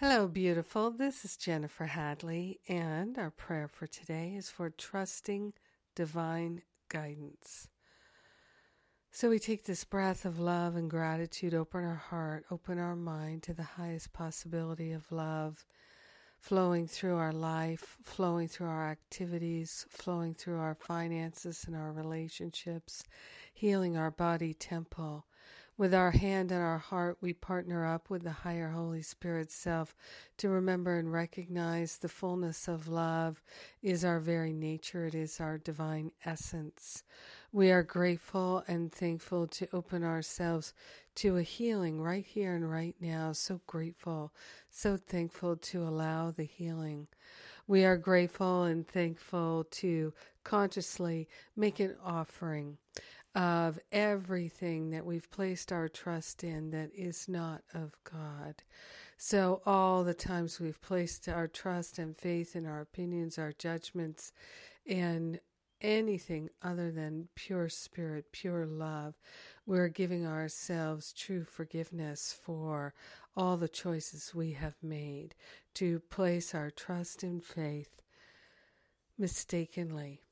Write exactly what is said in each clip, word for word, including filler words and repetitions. Hello, beautiful. This is Jennifer Hadley, and our prayer for today is for trusting divine guidance. So we take this breath of love and gratitude, open our heart, open our mind to the highest possibility of love, flowing through our life, flowing through our activities, flowing through our finances and our relationships, healing our body temple. With our hand and our heart, we partner up with the higher Holy Spirit self to remember and recognize the fullness of love is our very nature. It is our divine essence. We are grateful and thankful to open ourselves to a healing right here and right now. So grateful, so thankful to allow the healing. We are grateful and thankful to consciously make an offering of everything that we've placed our trust in that is not of God. So all the times we've placed our trust and faith in our opinions, our judgments, and anything other than pure spirit, pure love, we're giving ourselves true forgiveness for all the choices we have made to place our trust and faith mistakenly.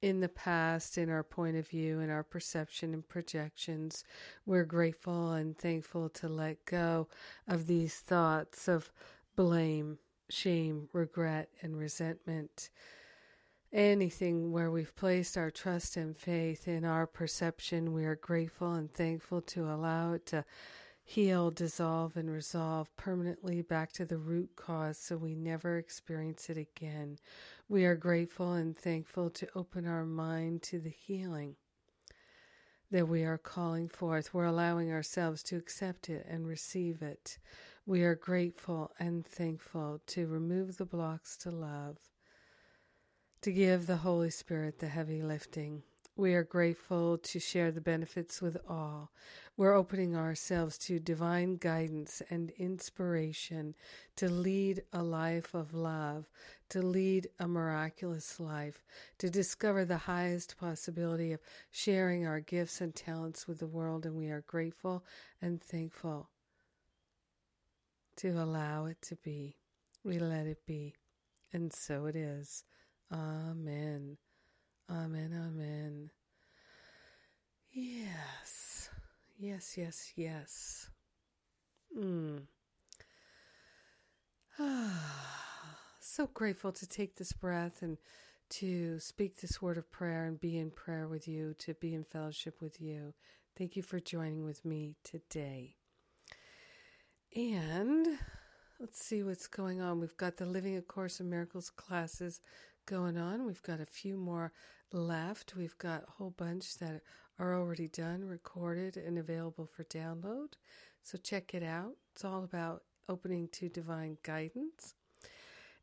In the past, in our point of view, in our perception and projections, we're grateful and thankful to let go of these thoughts of blame, shame, regret, and resentment. Anything where we've placed our trust and faith in our perception, we are grateful and thankful to allow it to heal, dissolve, and resolve permanently back to the root cause so we never experience it again. We are grateful and thankful to open our mind to the healing that we are calling forth. We're allowing ourselves to accept it and receive it. We are grateful and thankful to remove the blocks to love, to give the Holy Spirit the heavy lifting. We are grateful to share the benefits with all. We're opening ourselves to divine guidance and inspiration to lead a life of love, to lead a miraculous life, to discover the highest possibility of sharing our gifts and talents with the world. And we are grateful and thankful to allow it to be. We let it be. And so it is. Amen. Amen, amen. Yes, yes, yes, yes. Mm. Ah, so grateful to take this breath and to speak this word of prayer and be in prayer with you, to be in fellowship with you. Thank you for joining with me today. And let's see what's going on. We've got the Living A Course in Miracles classes going on. We've got a few more left. We've got a whole bunch that are already done, recorded, and available for download. So check it out. It's all about opening to divine guidance.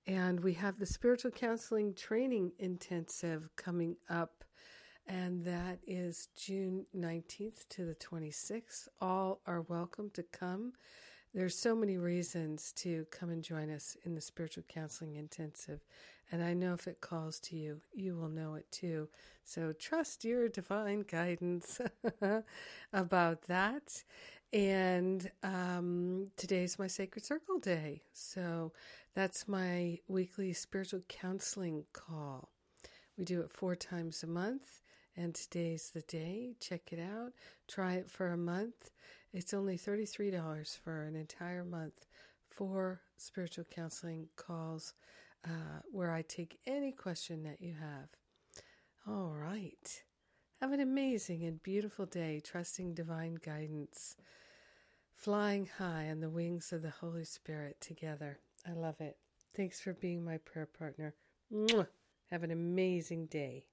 And we have the Spiritual Counseling Training Intensive coming up, and that is June nineteenth to the twenty-sixth. All are welcome to come. There's so many reasons to come and join us in the Spiritual Counseling Intensive. And I know if it calls to you, you will know it too. So trust your divine guidance about that. And um, today's my Sacred Circle Day. So that's my weekly spiritual counseling call. We do it four times a month. And today's the day. Check it out. Try it for a month. It's only thirty-three dollars for an entire month for spiritual counseling calls uh, where I take any question that you have. All right. Have an amazing and beautiful day, trusting divine guidance, flying high on the wings of the Holy Spirit together. I love it. Thanks for being my prayer partner. Mwah. Have an amazing day.